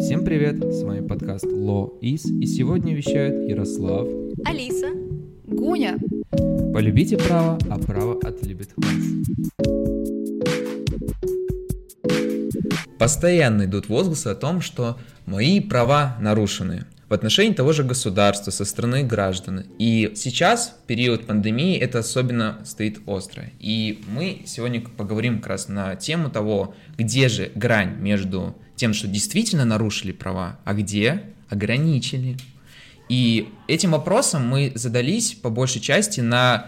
Всем привет, с вами подкаст Law Is, и сегодня вещают Ярослав, Алиса, Гуня. Полюбите право, а право отлюбит вас. Постоянно идут возгласы о том, что мои права нарушены в отношении того же государства, со стороны граждан. И сейчас, в период пандемии, это особенно стоит остро. И мы сегодня поговорим как раз на тему того, где же грань между тем, что действительно нарушили права, а где ограничили. И этим вопросом мы задались по большей части на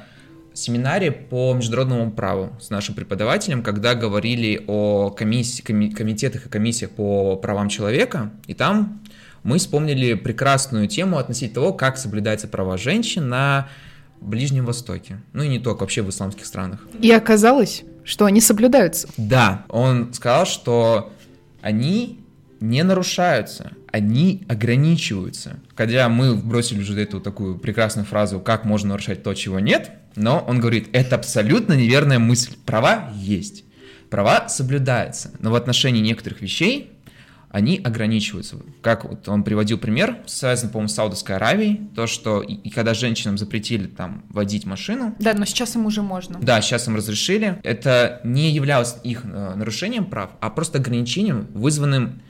семинаре по международному праву с нашим преподавателем, когда говорили о комитетах и комиссиях по правам человека, и там мы вспомнили прекрасную тему относительно того, как соблюдаются права женщин на Ближнем Востоке. Ну и не только, вообще в исламских странах. И оказалось, что они соблюдаются. Да, он сказал, что они не нарушаются, они ограничиваются. Хотя мы бросили уже эту такую прекрасную фразу, как можно нарушать то, чего нет, но он говорит, это абсолютно неверная мысль. Права есть, права соблюдаются, но в отношении некоторых вещей они ограничиваются. Как вот он приводил пример, связанный, по-моему, с Саудовской Аравией, то, что и когда женщинам запретили там водить машину. Да, но сейчас им уже можно. Да, сейчас им разрешили. Это не являлось их нарушением прав, а просто ограничением, вызванным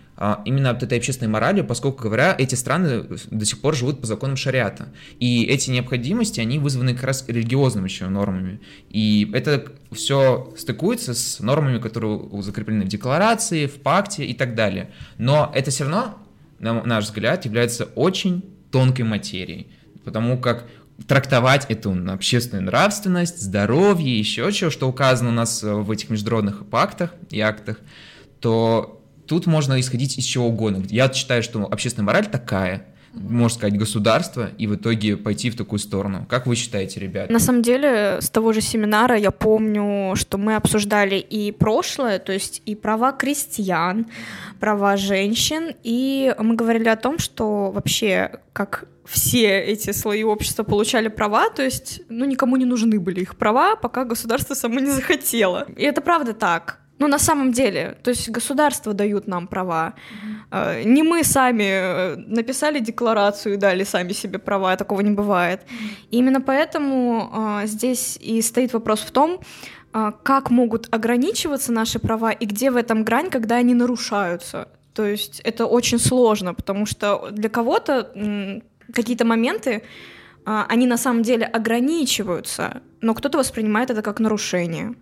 именно от этой общественной моралью, поскольку, говоря, эти страны до сих пор живут по законам шариата. И эти необходимости, они вызваны как раз религиозными еще нормами. И это все стыкуется с нормами, которые закреплены в декларации, в пакте и так далее. Но это все равно, на наш взгляд, является очень тонкой материей, потому как трактовать эту общественную нравственность, здоровье, еще чего, что указано у нас в этих международных пактах и актах, то тут можно исходить из чего угодно. Я считаю, что общественная мораль такая, можно сказать, государство, и в итоге пойти в такую сторону. Как вы считаете, ребята? На самом деле, с того же семинара я помню, что мы обсуждали и прошлое, то есть и права крестьян, права женщин, и мы говорили о том, что вообще, как все эти слои общества получали права, то есть, никому не нужны были их права, пока государство само не захотело. И это правда так. На самом деле, то есть государство дают нам права, не мы сами написали декларацию и дали сами себе права, такого не бывает. И именно поэтому здесь и стоит вопрос в том, как могут ограничиваться наши права и где в этом грань, когда они нарушаются. То есть это очень сложно, потому что для кого-то какие-то моменты, они на самом деле ограничиваются, но кто-то воспринимает это как нарушение.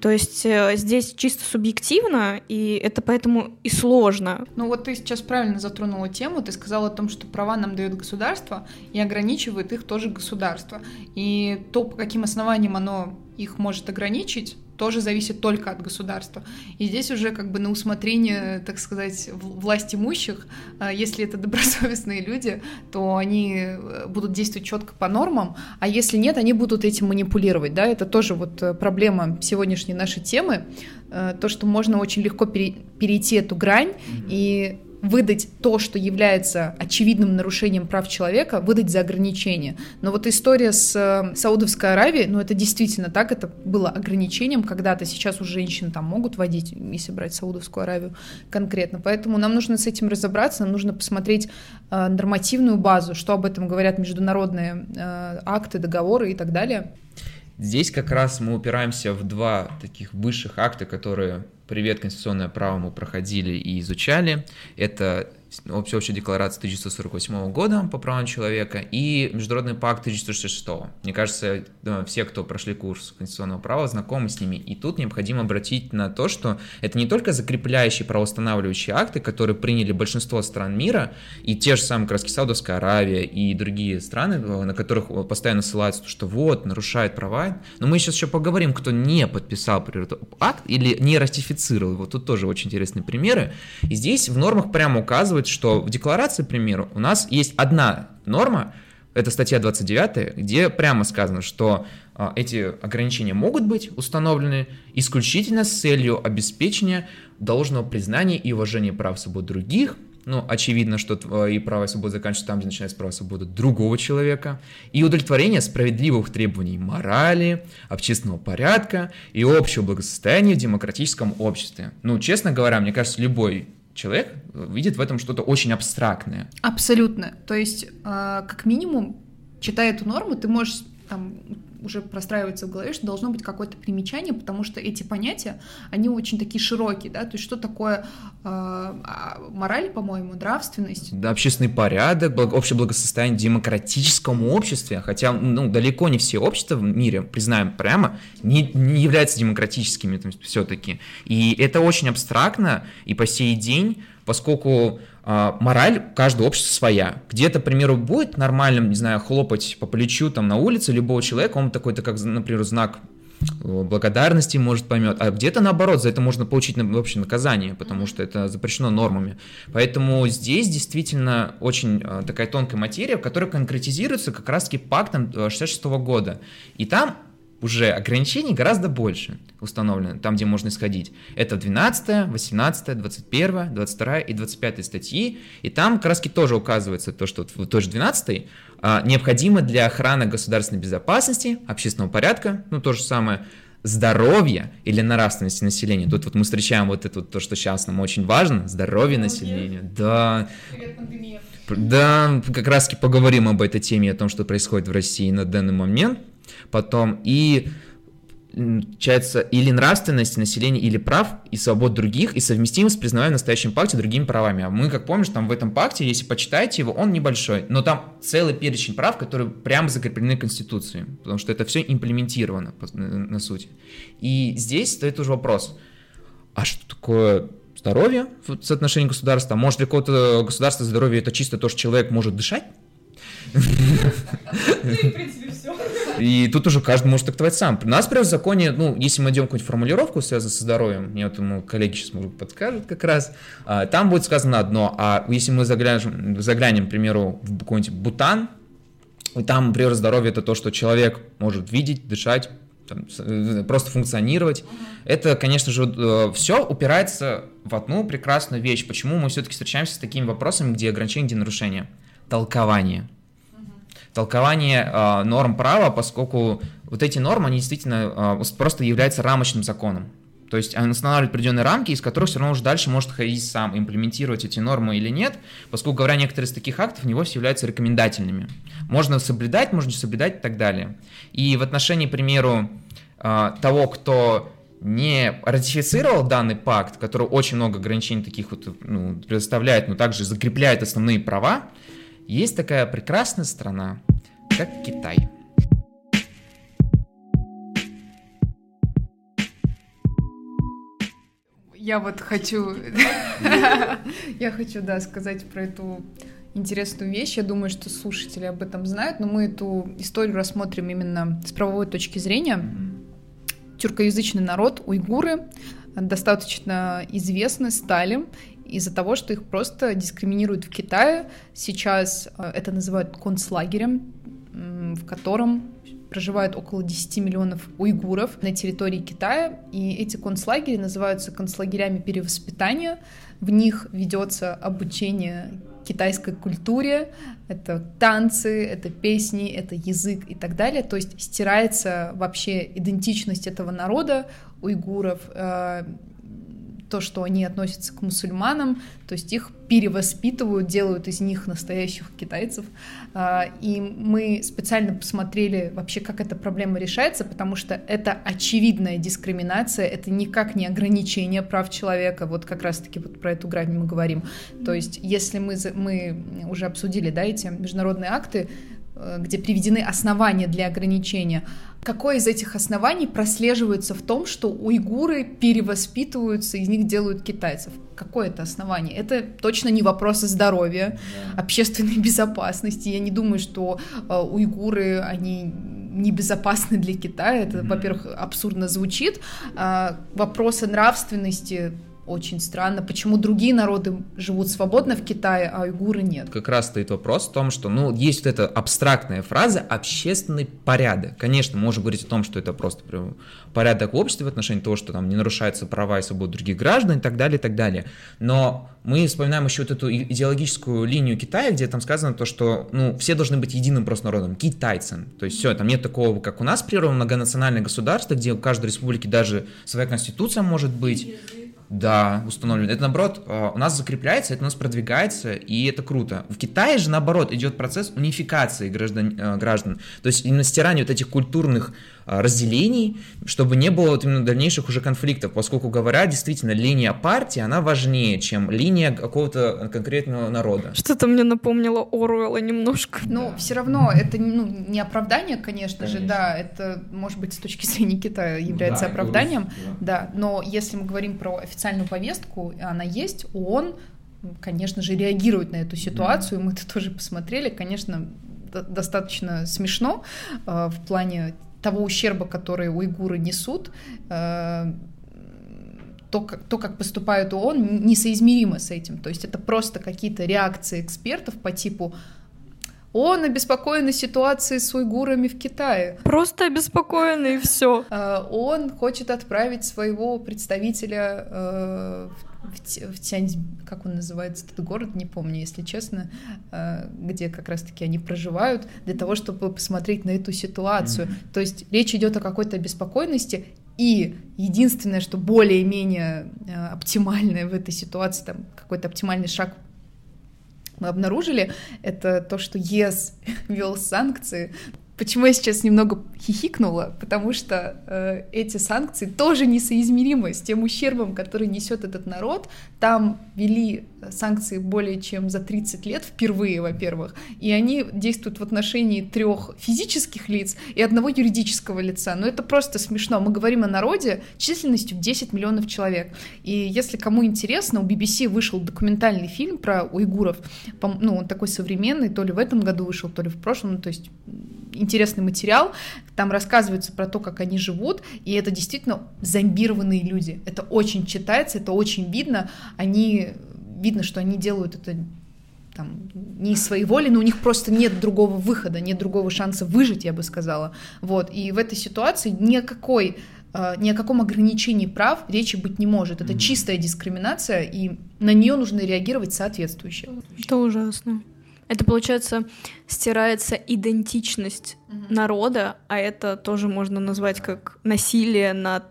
То есть здесь чисто субъективно, и это поэтому и сложно. Вот ты сейчас правильно затронула тему, ты сказала о том, что права нам дает государство, и ограничивает их тоже государство. И то, по каким основаниям оно их может ограничить, тоже зависит только от государства. И здесь уже как бы на усмотрение, так сказать, власть имущих, если это добросовестные люди, то они будут действовать четко по нормам, а если нет, они будут этим манипулировать. Да? Это тоже вот проблема сегодняшней нашей темы, то, что можно очень легко перейти эту грань и выдать то, что является очевидным нарушением прав человека, выдать за ограничение. Но вот история с Саудовской Аравией, это действительно так, это было ограничением когда-то, сейчас уже женщины там могут водить, если брать Саудовскую Аравию конкретно. Поэтому нам нужно с этим разобраться, нам нужно посмотреть нормативную базу, что об этом говорят международные акты, договоры и так далее. Здесь как раз мы упираемся в два таких высших акта, которые «Привет, конституционное право» мы проходили и изучали. Это Всеобщая декларация 1948 года по правам человека и Международный пакт 1966. Мне кажется, все, кто прошли курс конституционного права, знакомы с ними. И тут необходимо обратить на то, что это не только закрепляющие правоустанавливающие акты, которые приняли большинство стран мира, и те же самые, как раз, Саудовская Аравия и другие страны, на которых постоянно ссылаются, что вот, нарушают права. Но мы сейчас еще поговорим, кто не подписал акт или не ратифицировал его. Тут тоже очень интересные примеры. И здесь в нормах прямо указывают, что в декларации, к примеру, у нас есть одна норма, это статья 29, где прямо сказано, что эти ограничения могут быть установлены исключительно с целью обеспечения должного признания и уважения прав и свобод других. Очевидно, что и право и свобода заканчиваются там, где начинается право и свобода другого человека, и удовлетворение справедливых требований морали, общественного порядка и общего благосостояния в демократическом обществе. Честно говоря, мне кажется, любой человек видит в этом что-то очень абстрактное. Абсолютно. То есть, как минимум, читая эту норму, ты можешь там уже простраивается в голове, что должно быть какое-то примечание, потому что эти понятия, они очень такие широкие, да, то есть что такое мораль, по-моему, нравственность? Да, общественный порядок, общее благосостояние в демократическом обществе, хотя, ну, далеко не все общества в мире, признаем прямо, не являются демократическими там, все-таки, и это очень абстрактно, и по сей день, поскольку мораль каждого общества своя. Где-то, к примеру, будет нормальным, не знаю, хлопать по плечу там на улице любого человека, он такой-то, как, например, знак благодарности, может, поймет, а где-то, наоборот, за это можно получить вообще наказание, потому что это запрещено нормами. Поэтому здесь действительно очень такая тонкая материя, которая конкретизируется как раз-таки пактом 1966 года. И там уже ограничений гораздо больше установлено, там, где можно исходить. Это 12, 18, 21, 22 и 25 статьи, и там как раз тоже указывается то, что в той же 12 необходимо для охраны государственной безопасности, общественного порядка, ну, то же самое, здоровья или нравственности населения. Тут вот мы встречаем вот это вот то, что сейчас нам очень важно, здоровье населения, да. Привет, пандемия. Да, как раз поговорим об этой теме, о том, что происходит в России на данный момент. Потом и, получается, или нравственность населения, или прав и свобод других, и совместимость признаем в настоящем пакте другими правами. А мы, как помнишь, там в этом пакте, если почитаете его, он небольшой, но там целый перечень прав, которые прямо закреплены Конституцией, потому что это все имплементировано на сути. И здесь стоит уже вопрос, а что такое здоровье в соотношении государства? Может ли какое-то государство здоровье это чисто то, что человек может дышать? И тут уже каждый может трактовать сам. У нас, например, в законе, ну, если мы идем какую-нибудь формулировку, связанную со здоровьем, мне вот ему коллеги сейчас, может, подскажут как раз, там будет сказано одно, а если мы заглянем, к примеру, в какой-нибудь Бутан, и там, например, здоровье – это то, что человек может видеть, дышать, там, просто функционировать. Это, конечно же, все упирается в одну прекрасную вещь. Почему мы все-таки встречаемся с такими вопросами, где ограничения, где нарушения? Толкование. Толкование норм права, поскольку вот эти нормы, они действительно просто являются рамочным законом. То есть он устанавливает определенные рамки, из которых все равно уже дальше может ходить сам, имплементировать эти нормы или нет, поскольку, говоря, некоторые из таких актов у него все являются рекомендательными. Можно соблюдать, можно не соблюдать и так далее. И в отношении, к примеру, того, кто не ратифицировал данный пакт, который очень много ограничений таких вот, ну, предоставляет, но также закрепляет основные права, есть такая прекрасная страна, как Китай. Я вот хочу... Я хочу, да, сказать про эту интересную вещь. Я думаю, что слушатели об этом знают, но мы эту историю рассмотрим именно с правовой точки зрения. Тюркоязычный народ, уйгуры, достаточно известны стали из-за того, что их просто дискриминируют в Китае. Сейчас это называют концлагерем, в котором проживает около 10 миллионов уйгуров на территории Китая. И эти концлагеря называются концлагерями перевоспитания. В них ведется обучение китайской культуре. Это танцы, это песни, это язык и так далее. То есть стирается вообще идентичность этого народа, уйгуров, то, что они относятся к мусульманам, то есть их перевоспитывают, делают из них настоящих китайцев. И мы специально посмотрели вообще, как эта проблема решается, потому что это очевидная дискриминация, это никак не ограничение прав человека, вот как раз-таки вот про эту грань мы говорим. То есть если мы уже обсудили, да, эти международные акты, где приведены основания для ограничения. Какое из этих оснований прослеживается в том, что уйгуры перевоспитываются, из них делают китайцев? Какое это основание? Это точно не вопросы здоровья, общественной безопасности. Я не думаю, что уйгуры, они небезопасны для Китая. Это, во-первых, абсурдно звучит. Вопросы нравственности очень странно, почему другие народы живут свободно в Китае, а уйгуры нет. Как раз стоит вопрос в том, что, ну, есть вот эта абстрактная фраза «общественный порядок». Конечно, можно говорить о том, что это просто порядок в обществе в отношении того, что там не нарушаются права и свободы других граждан и так далее, и так далее. Но мы вспоминаем еще вот эту идеологическую линию Китая, где там сказано то, что, ну, все должны быть единым просто народом, китайцем. То есть все, там нет такого, как у нас, природа, многонациональное государство, где у каждой республики даже своя конституция может быть. Да, установлено. Это, наоборот, у нас закрепляется, это у нас продвигается, и это круто. В Китае же, наоборот, идет процесс унификации граждан. То есть именно стирание вот этих культурных разделений, чтобы не было вот именно дальнейших уже конфликтов, поскольку, говоря, действительно, линия партии, она важнее, чем линия какого-то конкретного народа. Что-то мне напомнило Оруэлла немножко. Но да. Все равно это не оправдание, конечно же, да, это, может быть, с точки зрения Китая является оправданием, да, но если мы говорим про официальную повестку, она есть, ООН, конечно же, реагирует на эту ситуацию, мы это тоже посмотрели, конечно, достаточно смешно в плане того ущерба, который уйгуры несут, то, как поступает ООН, несоизмеримо с этим, то есть это просто какие-то реакции экспертов по типу ООН обеспокоена ситуацией с уйгурами в Китае. Просто обеспокоена, и все. ООН хочет отправить своего представителя в Тяньзи, как он называется, этот город, не помню, если честно, где как раз-таки они проживают, для того, чтобы посмотреть на эту ситуацию. Mm-hmm. То есть речь идет о какой-то обеспокоенности, и единственное, что более-менее оптимальное в этой ситуации, там какой-то оптимальный шаг мы обнаружили, это то, что ЕС ввел санкции. Почему я сейчас немного хихикнула? Потому что эти санкции тоже несоизмеримы с тем ущербом, который несет этот народ. Там ввели санкции более чем за 30 лет впервые, во-первых, и они действуют в отношении 3 физических лиц и 1 юридического лица. Но это просто смешно. Мы говорим о народе численностью в 10 миллионов человек. И если кому интересно, у BBC вышел документальный фильм про уйгуров. Он такой современный, то ли в этом году вышел, то ли в прошлом, то есть интересный материал, там рассказывается про то, как они живут, и это действительно зомбированные люди, это очень читается, это очень видно, видно, что они делают это там не из своей воли, но у них просто нет другого выхода, нет другого шанса выжить, я бы сказала, вот, и в этой ситуации ни о каком ограничении прав речи быть не может. Это чистая дискриминация, и на нее нужно реагировать соответствующе. Это ужасно. Это, получается, стирается идентичность народа, а это тоже можно назвать как насилие над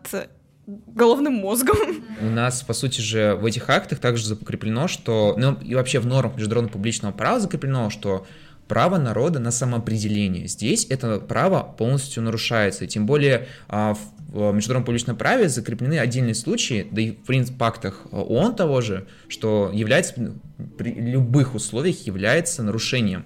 головным мозгом. У нас, по сути же, в этих актах также закреплено, что... и вообще в нормах международного публичного права закреплено, что право народа на самоопределение. Здесь это право полностью нарушается. И тем более в международном публичном праве закреплены отдельные случаи, да и в принципе пактах ООН того же, что является при любых условиях является нарушением.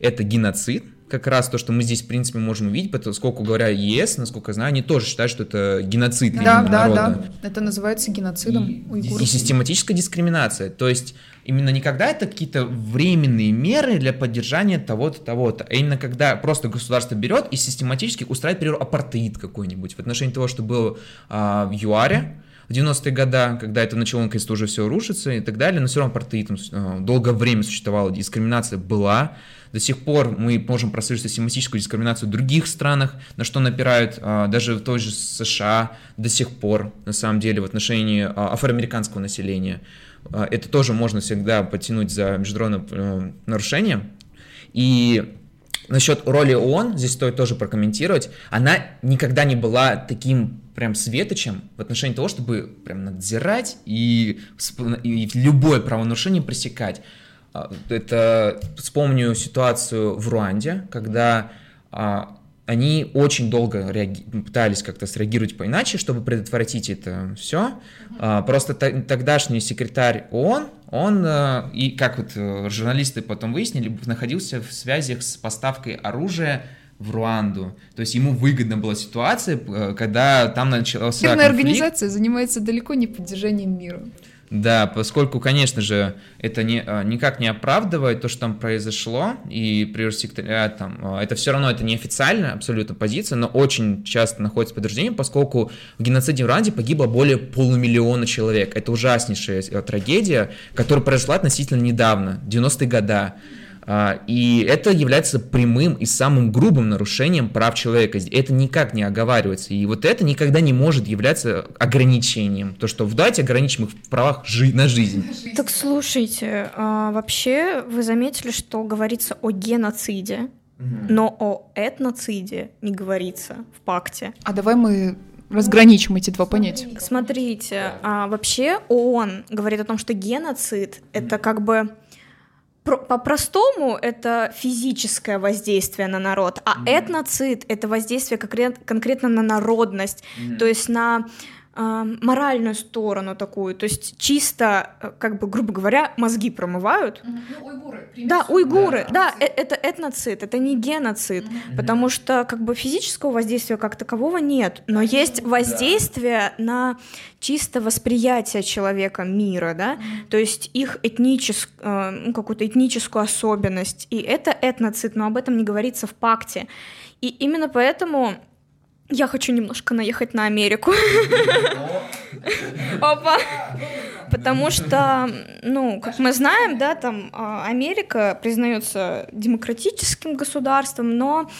Это геноцид, как раз то, что мы здесь в принципе можем увидеть, поскольку, говоря, ЕС, насколько я знаю, они тоже считают, что это геноцид народа. Да, это называется геноцидом уйгуров. И систематическая дискриминация, то есть именно не когда это какие-то временные меры для поддержания того-то, того-то, а именно когда просто государство берет и систематически устраивает, например, апартеид какой-нибудь в отношении того, что было в ЮАРе в 90-е годы, когда это начало, наконец-то уже все рушится и так далее, но все равно апартеид долгое время существовало, дискриминация была. До сих пор мы можем прослеживать систематическую дискриминацию в других странах, на что напирают даже в той же США до сих пор, на самом деле, в отношении афроамериканского населения. Это тоже можно всегда подтянуть за международное нарушение. И насчет роли ООН, здесь стоит тоже прокомментировать, она никогда не была таким прям светочем в отношении того, чтобы прям надзирать и любое правонарушение пресекать. Это вспомню ситуацию в Руанде, когда они очень долго пытались как-то среагировать поиначе, чтобы предотвратить это все. Просто тогдашний секретарь ООН, он, и как вот журналисты потом выяснили, находился в связях с поставкой оружия в Руанду. То есть ему выгодна была ситуация, когда там начался конфликт. Организация занимается далеко не поддержанием мира. Да, поскольку, конечно же, это никак не оправдывает то, что там произошло, и пресс-секретарь там, это все равно, это неофициальная абсолютно позиция, но очень часто находится подтверждение, поскольку в геноциде в Руанде погибло более 500 000 человек. Это ужаснейшая трагедия, которая произошла относительно недавно, 90-е годы. И это является прямым и самым грубым нарушением прав человека. Это никак не оговаривается. И вот это никогда не может являться ограничением. То, что давайте ограничим их в правах на жизнь. Так слушайте, вообще вы заметили, что говорится о геноциде, но о этноциде не говорится в пакте. А давай мы разграничим эти два понятия. Смотрите, вообще ООН говорит о том, что геноцид — это как бы... По-простому это физическое воздействие на народ, а этноцид — это воздействие конкретно на народность, то есть на моральную сторону такую, то есть чисто, как бы, грубо говоря, мозги промывают. Уйгуры. Да, уйгуры, да, это этноцид, это не геноцид, потому что, как бы, физического воздействия как такового нет, но есть воздействие на чисто восприятие человека мира, да, то есть их какую-то этническую особенность, и это этноцид, но об этом не говорится в пакте, и именно поэтому... Я хочу немножко наехать на Америку. Опа! Потому что, как мы знаем, да, там Америка признается демократическим государством, но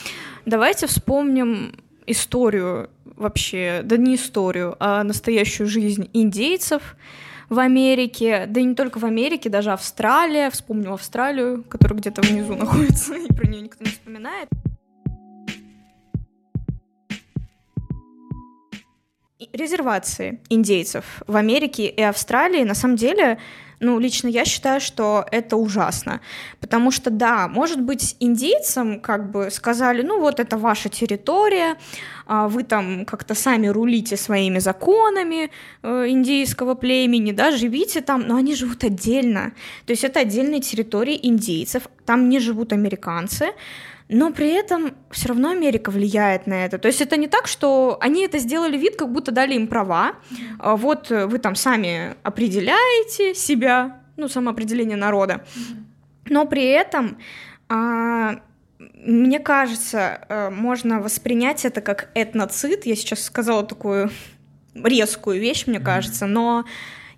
давайте вспомним историю вообще, да не историю, а настоящую жизнь индейцев в Америке, да и не только в Америке, даже Австралия, вспомню Австралию, которая где-то внизу находится, и про нее никто не вспоминает. Резервации индейцев в Америке и Австралии, на самом деле, лично я считаю, что это ужасно, потому что, да, может быть, индейцам как бы сказали, вот это ваша территория, вы там как-то сами рулите своими законами индейского племени, да, живите там, но они живут отдельно, то есть это отдельные территории индейцев, там не живут американцы, но при этом все равно Америка влияет на это. То есть это не так, что они это сделали вид, как будто дали им права. Вот вы там сами определяете себя, самоопределение народа. Но при этом, мне кажется, можно воспринять это как этноцид. Я сейчас сказала такую резкую вещь, мне кажется, но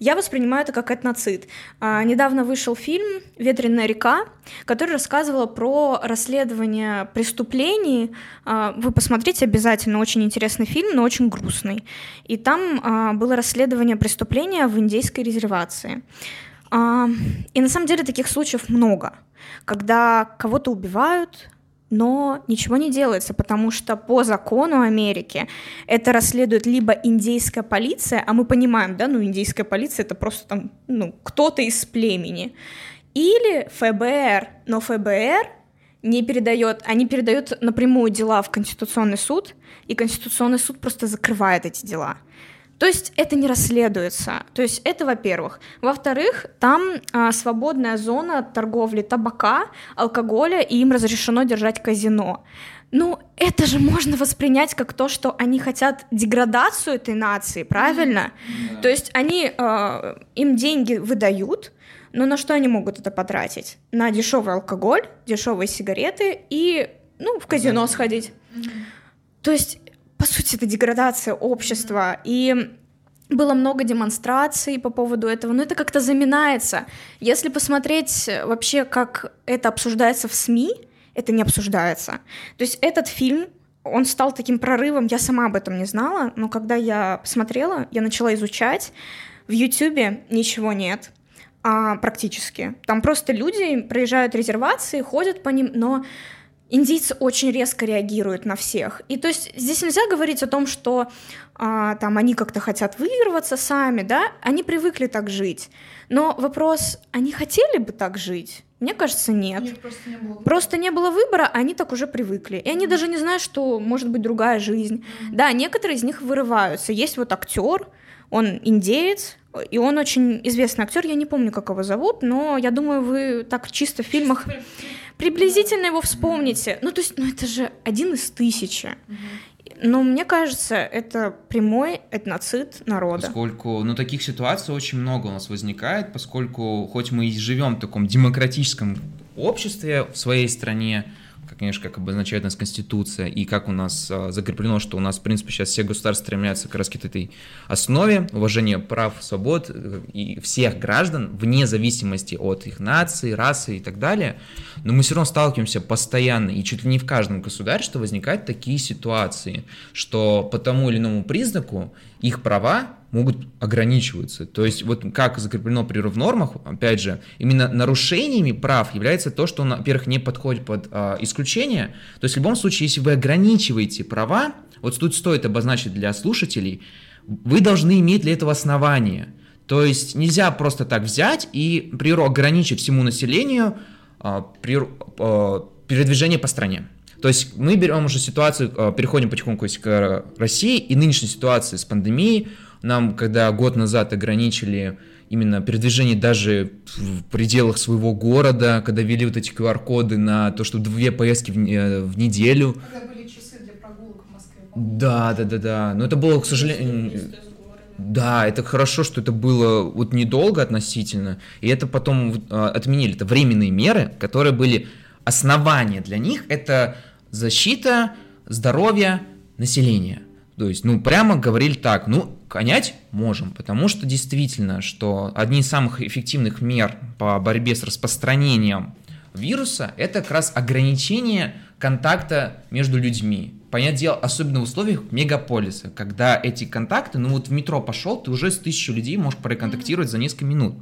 я воспринимаю это как этноцид. Недавно вышел фильм «Ветреная река», который рассказывал про расследование преступлений. Вы посмотрите обязательно, очень интересный фильм, но очень грустный. И там было расследование преступления в индейской резервации. И на самом деле таких случаев много, когда кого-то убивают, но ничего не делается, потому что по закону Америки это расследует либо индейская полиция, а мы понимаем, да, индейская полиция — это просто там, кто-то из племени, или ФБР, но ФБР не передает, они передают напрямую дела в Конституционный суд, и Конституционный суд просто закрывает эти дела. То есть это не расследуется. То есть это, во-первых. Во-вторых, там свободная зона торговли табака, алкоголя, и им разрешено держать казино. Это же можно воспринять как то, что они хотят деградацию этой нации, правильно? Mm-hmm. То есть они им деньги выдают, но на что они могут это потратить? На дешевый алкоголь, дешевые сигареты и, в казино сходить. Mm-hmm. То есть... По сути, это деградация общества, и было много демонстраций по поводу этого, но это как-то заминается. Если посмотреть вообще, как это обсуждается в СМИ, это не обсуждается. То есть этот фильм, он стал таким прорывом, я сама об этом не знала, но когда я посмотрела, я начала изучать, в Ютубе ничего нет. Практически. Там просто люди проезжают резервации, ходят по ним, но... Индийцы очень резко реагируют на всех. И то есть здесь нельзя говорить о том, что там они как-то хотят вырваться сами, да? Они привыкли так жить. Но вопрос, они хотели бы так жить? Мне кажется, нет. Нет, просто не было выбора. Просто не было выбора, они так уже привыкли. И они даже не знают, что может быть другая жизнь. Да, некоторые из них вырываются. Есть вот актер, он индеец, и он очень известный актер. Я не помню, как его зовут, но я думаю, вы так чисто в фильмах... Приблизительно его вспомните. То есть, это же один из тысячи. Но мне кажется, это прямой этноцид народа. Поскольку, таких ситуаций очень много у нас возникает, поскольку, хоть мы и живем в таком демократическом обществе в своей стране, конечно, как обозначает нас Конституция, и как у нас закреплено, что у нас, в принципе, сейчас все государства стремятся как раз к этой основе уважения прав, свобод и всех граждан, вне зависимости от их нации, расы и так далее. Но мы все равно сталкиваемся постоянно, и чуть ли не в каждом государстве возникают такие ситуации, что по тому или иному признаку их права могут ограничиваться. То есть, как закреплено в нормах, опять же, именно нарушениями прав является то, что, во-первых, не подходит под исключение. То есть, в любом случае, если вы ограничиваете права, Вот тут стоит обозначить для слушателей, вы должны иметь для этого основания. То есть нельзя просто так взять и ограничить всему населению передвижение по стране. То есть мы берем уже ситуацию, переходим потихоньку к России и нынешней ситуации с пандемией. Нам, когда год назад ограничили именно передвижение даже в пределах своего города, когда ввели вот эти QR-коды на то, что 2 поездки в неделю. Когда были часы для прогулок в Москве. Да. Но это было, к сожалению... Да, это хорошо, что это было вот недолго относительно. И это потом отменили. Это временные меры, которые были... Основание для них — это защита здоровья населения. То есть, прямо говорили так, конять можем, потому что действительно, что одни из самых эффективных мер по борьбе с распространением вируса — это как раз ограничение контакта между людьми. Понятное дело, особенно в условиях мегаполиса, когда эти контакты, в метро пошел, ты уже с 1000 людей можешь проконтактировать за несколько минут.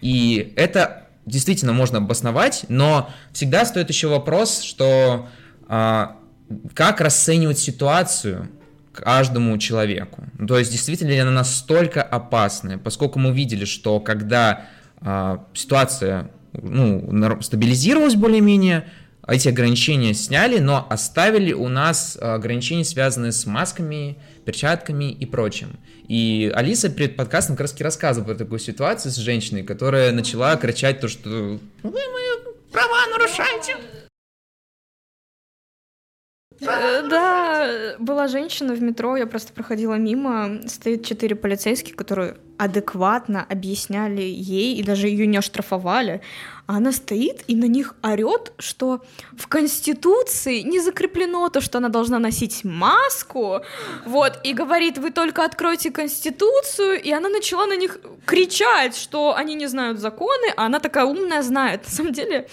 И это... Действительно, можно обосновать, но всегда стоит еще вопрос, что как расценивать ситуацию каждому человеку. То есть, действительно ли она настолько опасная, поскольку мы видели, что когда ситуация стабилизировалась более-менее, эти ограничения сняли, но оставили у нас ограничения, связанные с масками, перчатками и прочим. И Алиса перед подкастом как раз рассказывала про такую ситуацию с женщиной, которая начала кричать то, что «Вы мои права нарушаете!» Да, была женщина в метро, я просто проходила мимо, стоит 4 полицейских, которые адекватно объясняли ей и даже ее не оштрафовали. А она стоит и на них орет, что в Конституции не закреплено то, что она должна носить маску, и говорит, вы только откройте Конституцию, и она начала на них кричать, что они не знают законы, а она такая умная знает. На самом деле,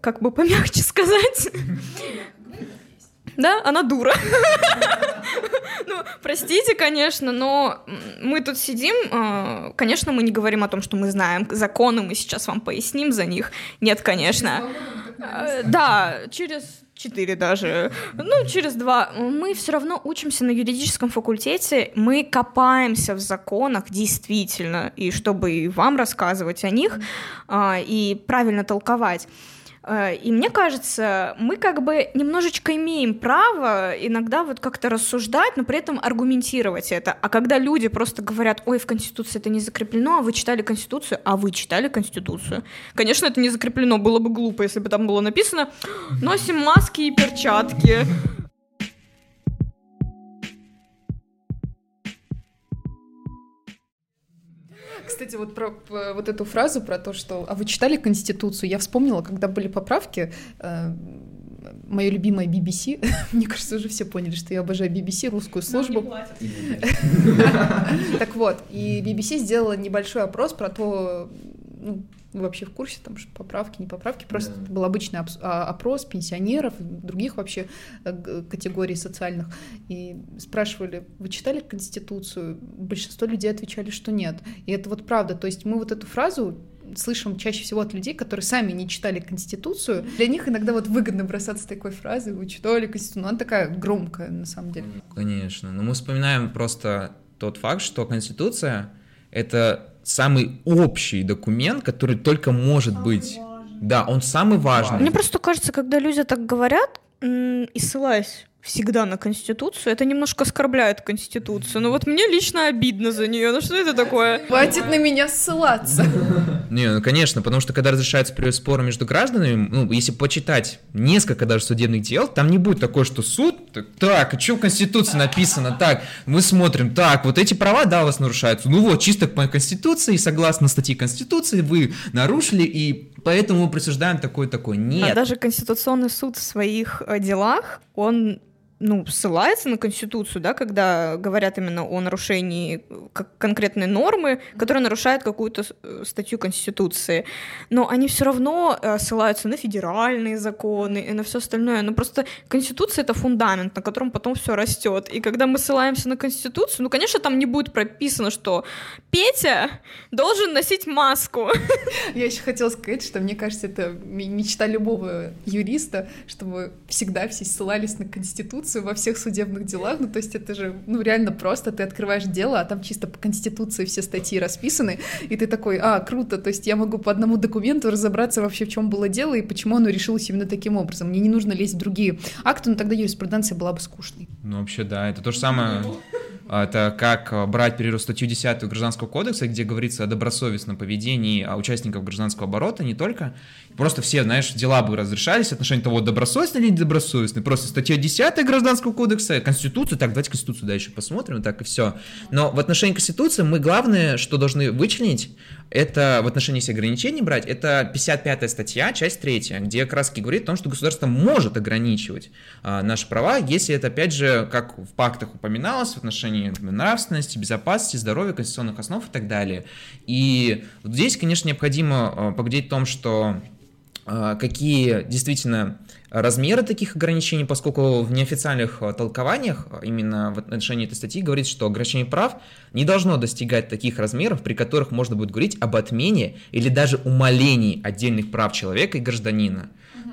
как бы помягче сказать... Да, она дура. Простите, конечно, но мы тут сидим, конечно, мы не говорим о том, что мы знаем законы, мы сейчас вам поясним за них. Нет, конечно. Да, через 4 даже, через 2. Мы все равно учимся на юридическом факультете, мы копаемся в законах действительно, и чтобы и вам рассказывать о них, и правильно толковать. И мне кажется, мы как бы немножечко имеем право иногда как-то рассуждать, но при этом аргументировать это. А когда люди просто говорят, ой, в Конституции это не закреплено, а вы читали Конституцию. Конечно, это не закреплено, было бы глупо, если бы там было написано «носим маски и перчатки». Кстати, про вот эту фразу про то, что «А вы читали Конституцию?» Я вспомнила, когда были поправки, моё любимое BBC, мне кажется, уже все поняли, что я обожаю BBC, русскую службу. Так вот, и BBC сделала небольшой опрос про то, вы вообще в курсе, там что поправки, не поправки, просто это был обычный опрос пенсионеров, других вообще категорий социальных, и спрашивали, вы читали Конституцию? Большинство людей отвечали, что нет, и это правда, то есть мы эту фразу слышим чаще всего от людей, которые сами не читали Конституцию, для них иногда выгодно бросаться такой фразой, вы читали Конституцию, но она такая громкая на самом деле. Конечно, но мы вспоминаем просто тот факт, что Конституция — это самый общий документ, который только может быть. Важный. Да, он самый важный. Мне просто кажется, когда люди так говорят, и ссылаясь всегда на Конституцию, это немножко оскорбляет Конституцию. Мне лично обидно за нее. Что это такое? Хватит на меня ссылаться. Не, конечно, потому что когда разрешаются споры между гражданами, если почитать несколько даже судебных дел, там не будет такое, что суд, так, а что в Конституции написано, так, мы смотрим, так, вот эти права, да, у вас нарушаются, чисто по Конституции, согласно статье Конституции, вы нарушили, и поэтому мы присуждаем такое, нет. А даже Конституционный суд в своих делах, он... ссылается на Конституцию, да, когда говорят именно о нарушении конкретной нормы, которая нарушает какую-то статью Конституции. Но они все равно ссылаются на федеральные законы и на все остальное. Но просто Конституция — это фундамент, на котором потом все растет. И когда мы ссылаемся на Конституцию, конечно, там не будет прописано, что Петя должен носить маску. Я еще хотела сказать, что мне кажется, это мечта любого юриста, чтобы всегда все ссылались на Конституцию, Конституцию во всех судебных делах, ну то есть это же ну реально просто, ты открываешь дело, а там чисто по Конституции все статьи расписаны, и ты такой, а, круто, то есть я могу по одному документу разобраться вообще, в чем было дело и почему оно решилось именно таким образом, мне не нужно лезть в другие акты, но тогда юриспруденция была бы скучной. Ну вообще да, это то же самое... Это как брать перерыв статью 10 Гражданского кодекса, где говорится о добросовестном поведении участников гражданского оборота, не только. Просто все, знаешь, дела бы разрешались, отношение того, добросовестный или недобросовестный. Просто статья 10 Гражданского кодекса, Конституцию, так, давайте Конституцию дальше посмотрим, так и все. Но в отношении Конституции мы главное, что должны вычленить, это в отношении всех ограничений брать, это 55-я статья, часть 3, где как раз говорит о том, что государство может ограничивать наши права, если это, опять же, как в пактах упоминалось, в отношении нравственности, безопасности, здоровья, конституционных основ и так далее. И вот здесь, конечно, необходимо поговорить о том, что какие действительно размеры таких ограничений, поскольку в неофициальных толкованиях именно в отношении этой статьи говорится, что ограничение прав не должно достигать таких размеров, при которых можно будет говорить об отмене или даже умалении отдельных прав человека и гражданина.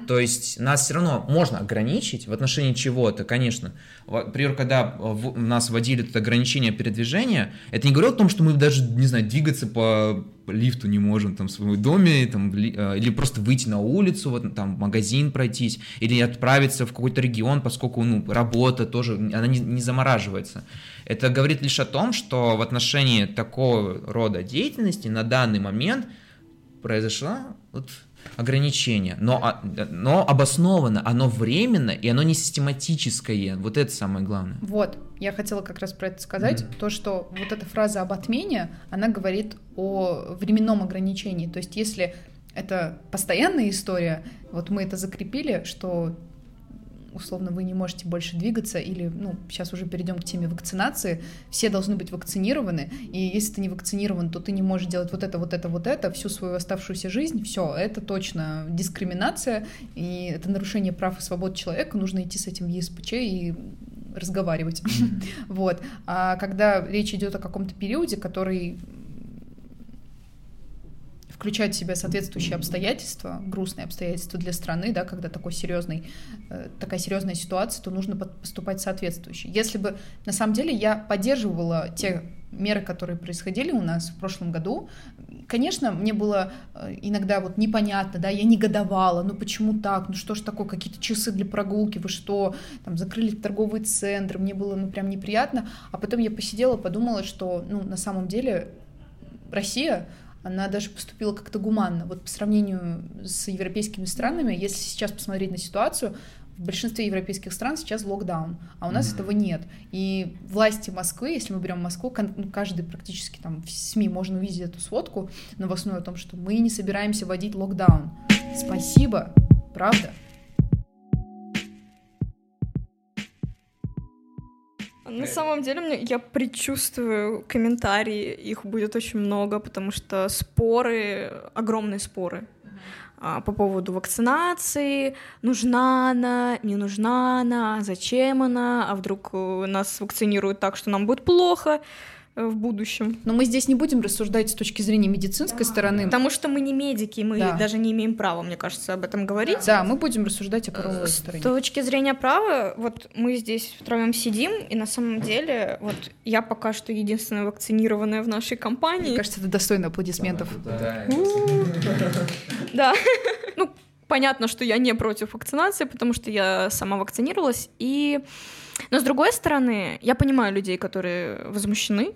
То есть нас все равно можно ограничить в отношении чего-то, конечно. Например, когда нас вводили тут ограничения передвижения, это не говорит о том, что мы даже, не знаю, двигаться по лифту не можем там в своем доме, там, или просто выйти на улицу, вот, там, в магазин пройтись, или отправиться в какой-то регион, поскольку ну, работа тоже, она не замораживается. Это говорит лишь о том, что в отношении такого рода деятельности на данный момент произошло... Вот, ограничение, но обосновано, оно временно и оно не систематическое, вот это самое главное. Вот, я хотела как раз про это сказать, то, что вот эта фраза об отмене, она говорит о временном ограничении, то есть если это постоянная история, вот мы это закрепили, что условно вы не можете больше двигаться или, ну, сейчас уже перейдем к теме вакцинации, все должны быть вакцинированы, и если ты не вакцинирован, то ты не можешь делать вот это, вот это, вот это, всю свою оставшуюся жизнь, все, это точно дискриминация, и это нарушение прав и свобод человека, нужно идти с этим в ЕСПЧ и разговаривать. Вот. А когда речь идет о каком-то периоде, который... включать в себя соответствующие обстоятельства, грустные обстоятельства для страны, да, когда такая серьезная ситуация, то нужно поступать соответствующе. Если бы, на самом деле, я поддерживала те меры, которые происходили у нас в прошлом году, конечно, мне было иногда вот непонятно, да, я негодовала, ну почему так, ну что ж такое, какие-то часы для прогулки, вы что, там закрыли торговый центр, мне было ну прям неприятно, а потом я посидела, подумала, что ну на самом деле Россия, она даже поступила как-то гуманно. Вот по сравнению с европейскими странами, если сейчас посмотреть на ситуацию, в большинстве европейских стран сейчас локдаун, а у нас этого нет. И власти Москвы, если мы берем Москву, каждый практически там в СМИ можно увидеть эту сводку новостную о том, что мы не собираемся вводить локдаун. Спасибо, правда. На самом деле, я предчувствую комментарии, их будет очень много, потому что споры, огромные споры по поводу вакцинации, нужна она, не нужна она, зачем она, а вдруг нас вакцинируют так, что нам будет плохо в будущем. Но мы здесь не будем рассуждать с точки зрения медицинской стороны. Потому что мы не медики, мы даже не имеем права, мне кажется, об этом говорить. Да, мы будем рассуждать о правовой стороне. С точки зрения права, вот мы здесь втроем сидим, и на самом деле, вот я пока что единственная вакцинированная в нашей компании. Мне кажется, это достойно аплодисментов. Да. Ну, понятно, что я не против вакцинации, потому что я сама вакцинировалась, и... Но, с другой стороны, я понимаю людей, которые возмущены,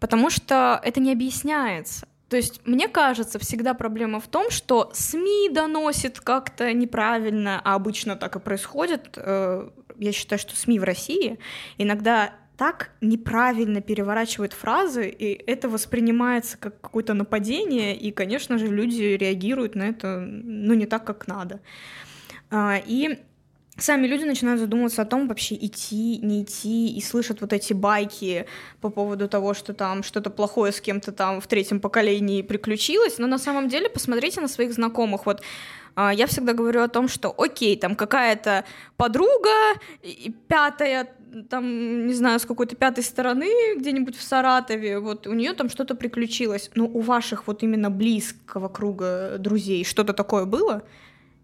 потому что это не объясняется. То есть, мне кажется, всегда проблема в том, что СМИ доносят как-то неправильно, а обычно так и происходит. Я считаю, что СМИ в России иногда так неправильно переворачивают фразы, и это воспринимается как какое-то нападение, и, конечно же, люди реагируют на это, ну, не так, как надо. И... сами люди начинают задумываться о том, вообще идти, не идти, и слышат вот эти байки по поводу того, что там что-то плохое с кем-то там в третьем поколении приключилось, но на самом деле посмотрите на своих знакомых, вот я всегда говорю о том, что окей, там какая-то подруга, пятая, там, не знаю, с какой-то пятой стороны где-нибудь в Саратове, вот у нее там что-то приключилось, но у ваших вот именно близкого круга друзей что-то такое было?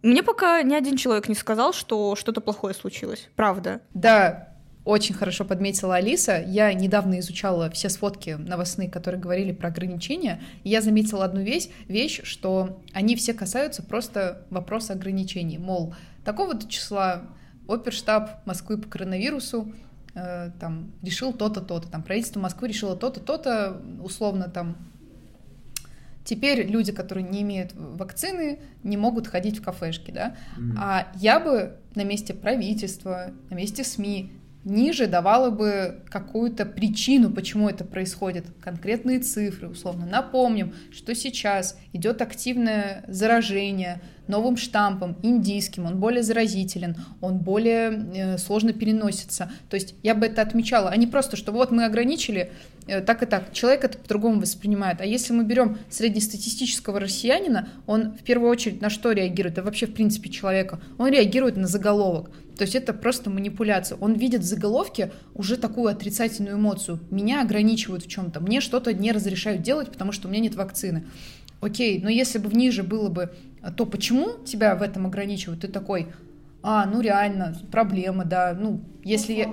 Мне пока ни один человек не сказал, что что-то плохое случилось. Правда. Да, очень хорошо подметила Алиса. Я недавно изучала все сводки новостные, которые говорили про ограничения. И я заметила одну вещь, что они все касаются просто вопроса ограничений. Мол, такого-то числа оперштаб Москвы по коронавирусу там решил то-то, то-то. Там правительство Москвы решило то-то, то-то, условно там. Теперь люди, которые не имеют вакцины, не могут ходить в кафешки, да? Mm-hmm. А я бы на месте правительства, на месте СМИ ниже давала бы какую-то причину, почему это происходит, конкретные цифры, условно. Напомним, что сейчас идет активное заражение новым штампом, индийским, он более заразителен, он более сложно переносится. То есть я бы это отмечала, а не просто, что вот мы ограничили так и так. Человек это по-другому воспринимает. А если мы берем среднестатистического россиянина, он в первую очередь на что реагирует? Да вообще в принципе человека. Он реагирует на заголовок. То есть это просто манипуляция. Он видит в заголовке уже такую отрицательную эмоцию. Меня ограничивают в чем-то, мне что-то не разрешают делать, потому что у меня нет вакцины. Окей, но если бы ниже было бы то, почему тебя в этом ограничивают, ты такой, ну реально, проблема, да, ну, если я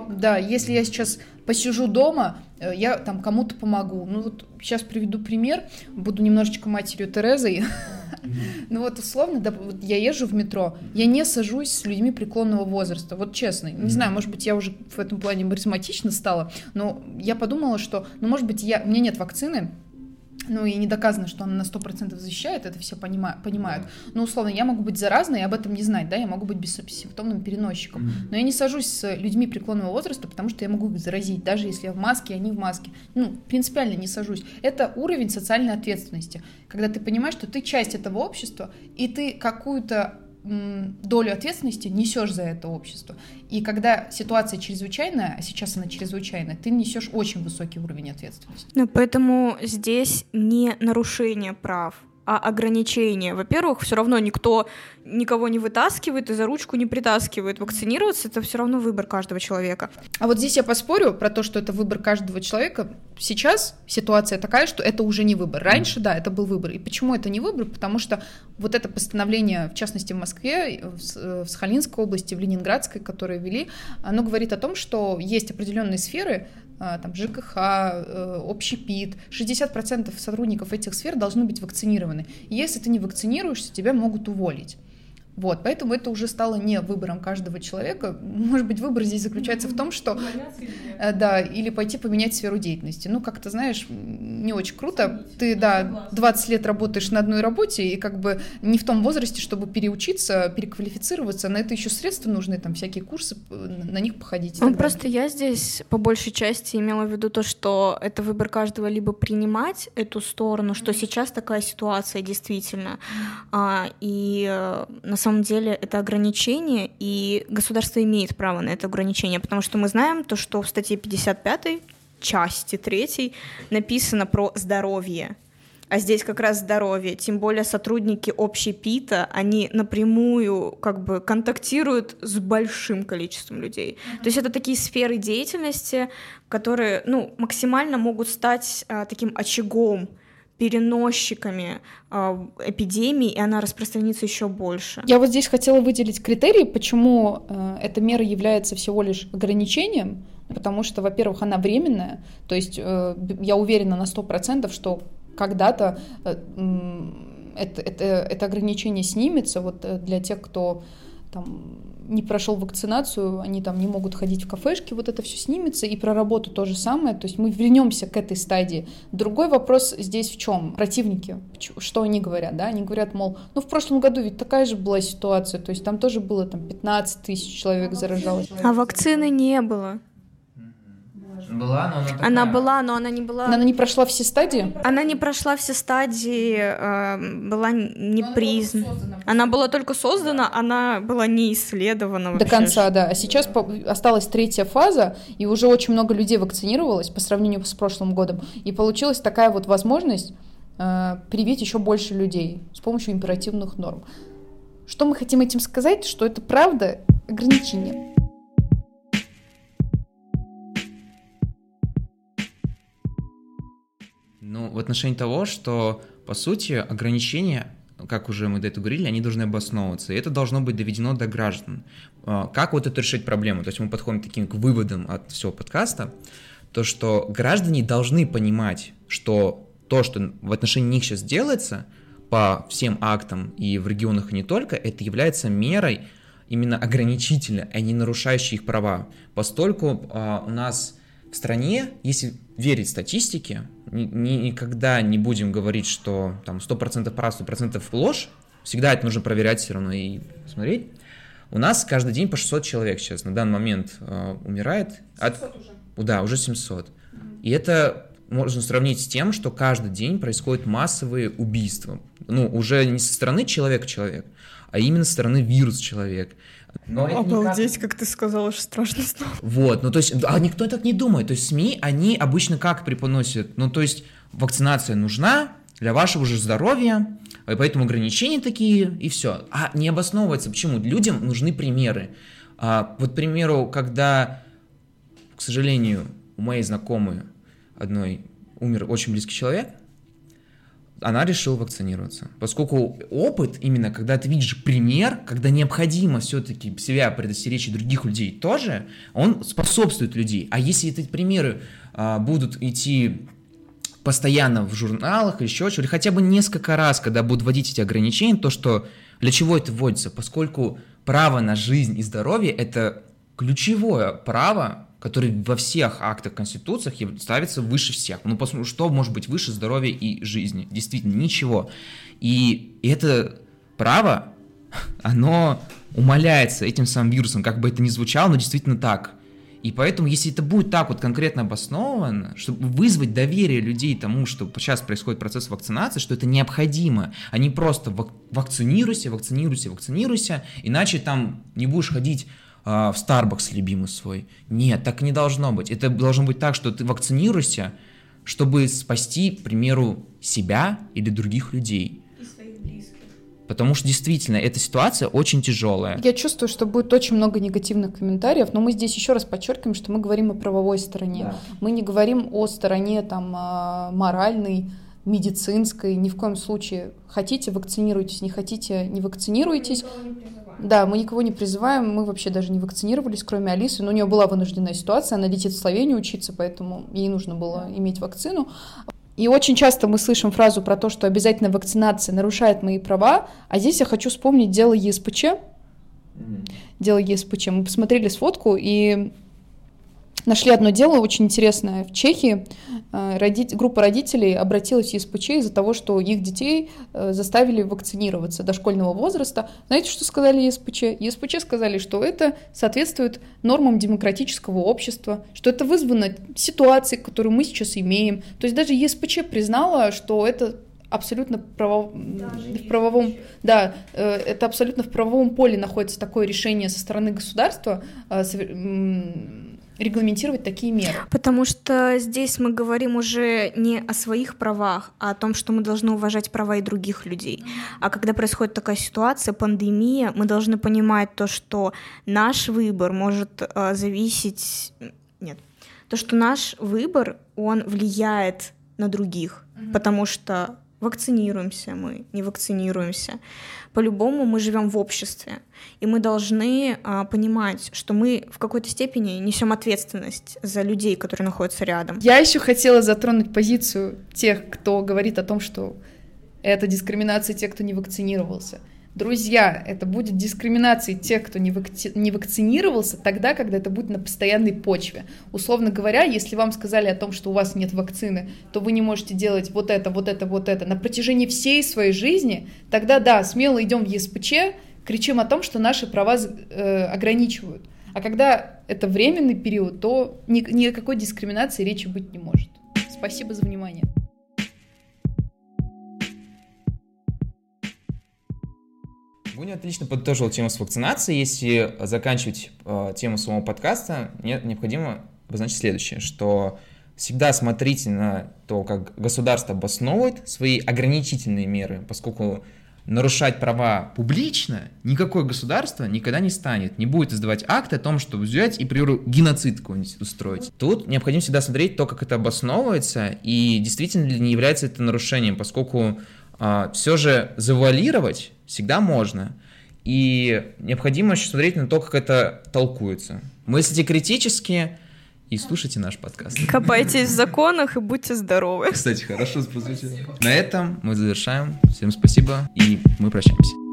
сейчас посижу дома, я там кому-то помогу. Ну вот сейчас приведу пример, буду немножечко матерью Терезой. Ну вот условно, да, вот я езжу в метро, я не сажусь с людьми преклонного возраста, вот честно, не знаю, может быть, я уже в этом плане баризматично стала, но я подумала, что, может быть, у меня нет вакцины, и не доказано, что она на 100% защищает, это все понимают. Но, условно, я могу быть заразной и об этом не знать, да, я могу быть бессимптомным переносчиком. Но я не сажусь с людьми преклонного возраста, потому что я могу их заразить, даже если я в маске, они в маске. Принципиально не сажусь. Это уровень социальной ответственности, когда ты понимаешь, что ты часть этого общества, и ты какую-то долю ответственности несешь за это общество. И когда ситуация чрезвычайная, а сейчас она чрезвычайная, ты несешь очень высокий уровень ответственности. Поэтому здесь не нарушение прав, а ограничение. Во-первых, все равно никто никого не вытаскивает и за ручку не притаскивает. Вакцинироваться — это все равно выбор каждого человека. А вот здесь я поспорю про то, что это выбор каждого человека. Сейчас ситуация такая, что это уже не выбор. Раньше, да, это был выбор. И почему это не выбор? Потому что вот это постановление, в частности, в Москве, в Сахалинской области, в Ленинградской, которые ввели, оно говорит о том, что есть определенные сферы, там, ЖКХ, общепит, 60% сотрудников этих сфер должны быть вакцинированы. Если ты не вакцинируешься, тебя могут уволить. Вот, поэтому это уже стало не выбором каждого человека. Может быть, выбор здесь заключается в том, что... Да, или пойти поменять сферу деятельности. Как ты знаешь, не очень круто. Ты, да, 20 лет работаешь на одной работе, и как бы не в том возрасте, чтобы переучиться, переквалифицироваться. На это еще средства нужны, там всякие курсы, на них походить. Просто я здесь по большей части имела в виду то, что это выбор каждого либо принимать эту сторону, что сейчас такая ситуация действительно. И на самом деле это ограничение, и государство имеет право на это ограничение, потому что мы знаем то, что в статье 55 части 3 написано про здоровье, а здесь как раз здоровье, тем более сотрудники общепита, они напрямую как бы контактируют с большим количеством людей, то есть это такие сферы деятельности, которые максимально могут стать таким очагом, переносчиками эпидемии, и она распространится еще больше. Я вот здесь хотела выделить критерии, почему эта мера является всего лишь ограничением, потому что, во-первых, она временная, то есть я уверена на 100%, что когда-то это ограничение снимется. Вот для тех, кто там не прошел вакцинацию, они там не могут ходить в кафешки, вот это все снимется, и про работу то же самое, то есть мы вернемся к этой стадии. Другой вопрос здесь в чем? Противники, что они говорят, да, они говорят, мол, в прошлом году ведь такая же была ситуация, то есть там тоже было там 15 тысяч человек заражалось. А вакцины не было. Была, но она такая... Она не прошла все стадии? Она не прошла все стадии, была не признана. Она была только создана, она была не исследована вообще. До конца, да. А сейчас осталась третья фаза, и уже очень много людей вакцинировалось по сравнению с прошлым годом, и получилась такая вот возможность привить еще больше людей с помощью императивных норм. Что мы хотим этим сказать? Что это правда ограничение. В отношении того, что, по сути, ограничение как уже мы до этого говорили, они должны обосновываться, и это должно быть доведено до граждан. Как вот это решить проблему? То есть мы подходим таким к выводам от всего подкаста, то что граждане должны понимать, что то, что в отношении них сейчас делается по всем актам и в регионах и не только, это является мерой именно ограничительной, а не нарушающей их права, поскольку у нас в стране, если верить статистике, никогда не будем говорить, что там 100% прав, 100% ложь, всегда это нужно проверять все равно и смотреть. У нас каждый день по 600 человек сейчас на данный момент умирает. 700 уже. Да, уже 700. Mm-hmm. И это можно сравнить с тем, что каждый день происходят массовые убийства. Ну, уже не со стороны человека-человек, а именно со стороны вирус-человек. Но обалдеть, никак... как ты сказала, что страшно стало. Вот, ну то есть, а никто так не думает. То есть СМИ, они обычно как преподносят? Ну то есть, вакцинация нужна для вашего же здоровья, и поэтому ограничения такие, и все. А не обосновывается, почему? Людям нужны примеры. Вот, к примеру, когда, к сожалению, у моей знакомой одной умер очень близкий человек, она решила вакцинироваться, поскольку опыт, именно когда ты видишь пример, когда необходимо все-таки себя предостеречь и других людей тоже, он способствует людей. А если эти примеры будут идти постоянно в журналах, еще что-то, или хотя бы несколько раз, когда будут вводить эти ограничения, то что для чего это вводится, поскольку право на жизнь и здоровье – это ключевое право, который во всех актах, конституциях ставится выше всех. Ну, что может быть выше здоровья и жизни? Действительно, ничего. И это право, оно умаляется этим самым вирусом, как бы это ни звучало, но действительно так. И поэтому, если это будет так вот конкретно обосновано, чтобы вызвать доверие людей тому, что сейчас происходит процесс вакцинации, что это необходимо, а не просто вакцинируйся, иначе там не будешь ходить в Starbucks любимый свой. Нет, так не должно быть. Это должно быть так, что ты вакцинируешься, чтобы спасти, к примеру, себя или других людей. И своих близких. Потому что действительно эта ситуация очень тяжелая. Я чувствую, что будет очень много негативных комментариев, но мы здесь еще раз подчеркиваем, что мы говорим о правовой стороне. Да. Мы не говорим о стороне там, моральной, медицинской, ни в коем случае. Хотите, вакцинируйтесь, не хотите, не вакцинируйтесь. Да, мы никого не призываем, мы вообще даже не вакцинировались, кроме Алисы, но у нее была вынужденная ситуация, она летит в Словению учиться, поэтому ей нужно было иметь вакцину. И очень часто мы слышим фразу про то, что обязательная вакцинация нарушает мои права, а здесь я хочу вспомнить дело ЕСПЧ. Дело ЕСПЧ. Мы посмотрели сфотку и нашли одно дело очень интересное. В Чехии группа родителей обратилась в ЕСПЧ из-за того, что их детей заставили вакцинироваться до школьного возраста. Знаете, что сказали ЕСПЧ? ЕСПЧ сказали, что это соответствует нормам демократического общества, что это вызвано ситуацией, которую мы сейчас имеем. То есть даже ЕСПЧ признала, что это абсолютно в правовом поле находится такое решение со стороны государства, регламентировать такие меры. Потому что здесь мы говорим уже не о своих правах, а о том, что мы должны уважать права и других людей. А когда происходит такая ситуация, пандемия, мы должны понимать то, что наш выбор может зависеть... Нет. То, что наш выбор, он влияет на других, потому что вакцинируемся мы, не вакцинируемся. По-любому мы живем в обществе, и мы должны понимать, что мы в какой-то степени несем ответственность за людей, которые находятся рядом. Я еще хотела затронуть позицию тех, кто говорит о том, что это дискриминация тех, кто не вакцинировался. Друзья, это будет дискриминацией тех, кто не вакцинировался, тогда, когда это будет на постоянной почве. Условно говоря, если вам сказали о том, что у вас нет вакцины, то вы не можете делать вот это, вот это, вот это на протяжении всей своей жизни, тогда да, смело идем в ЕСПЧ, кричим о том, что наши права ограничивают. А когда это временный период, то ни о какой дискриминации речи быть не может. Спасибо за внимание. Гуня отлично подытожил тему с вакцинацией. Если заканчивать тему самого подкаста, необходимо обозначить следующее, что всегда смотрите на то, как государство обосновывает свои ограничительные меры, поскольку нарушать права публично никакое государство никогда не станет, не будет издавать акты о том, чтобы взять и, к примеру, геноцид какой-нибудь устроить. Тут необходимо всегда смотреть то, как это обосновывается, и действительно ли не является это нарушением, поскольку все же завуалировать всегда можно. И необходимо еще смотреть на то, как это толкуется. Мыслите критически и слушайте наш подкаст. Копайтесь в законах и будьте здоровы. Кстати, хорошо звучит. На этом мы завершаем. Всем спасибо, и мы прощаемся.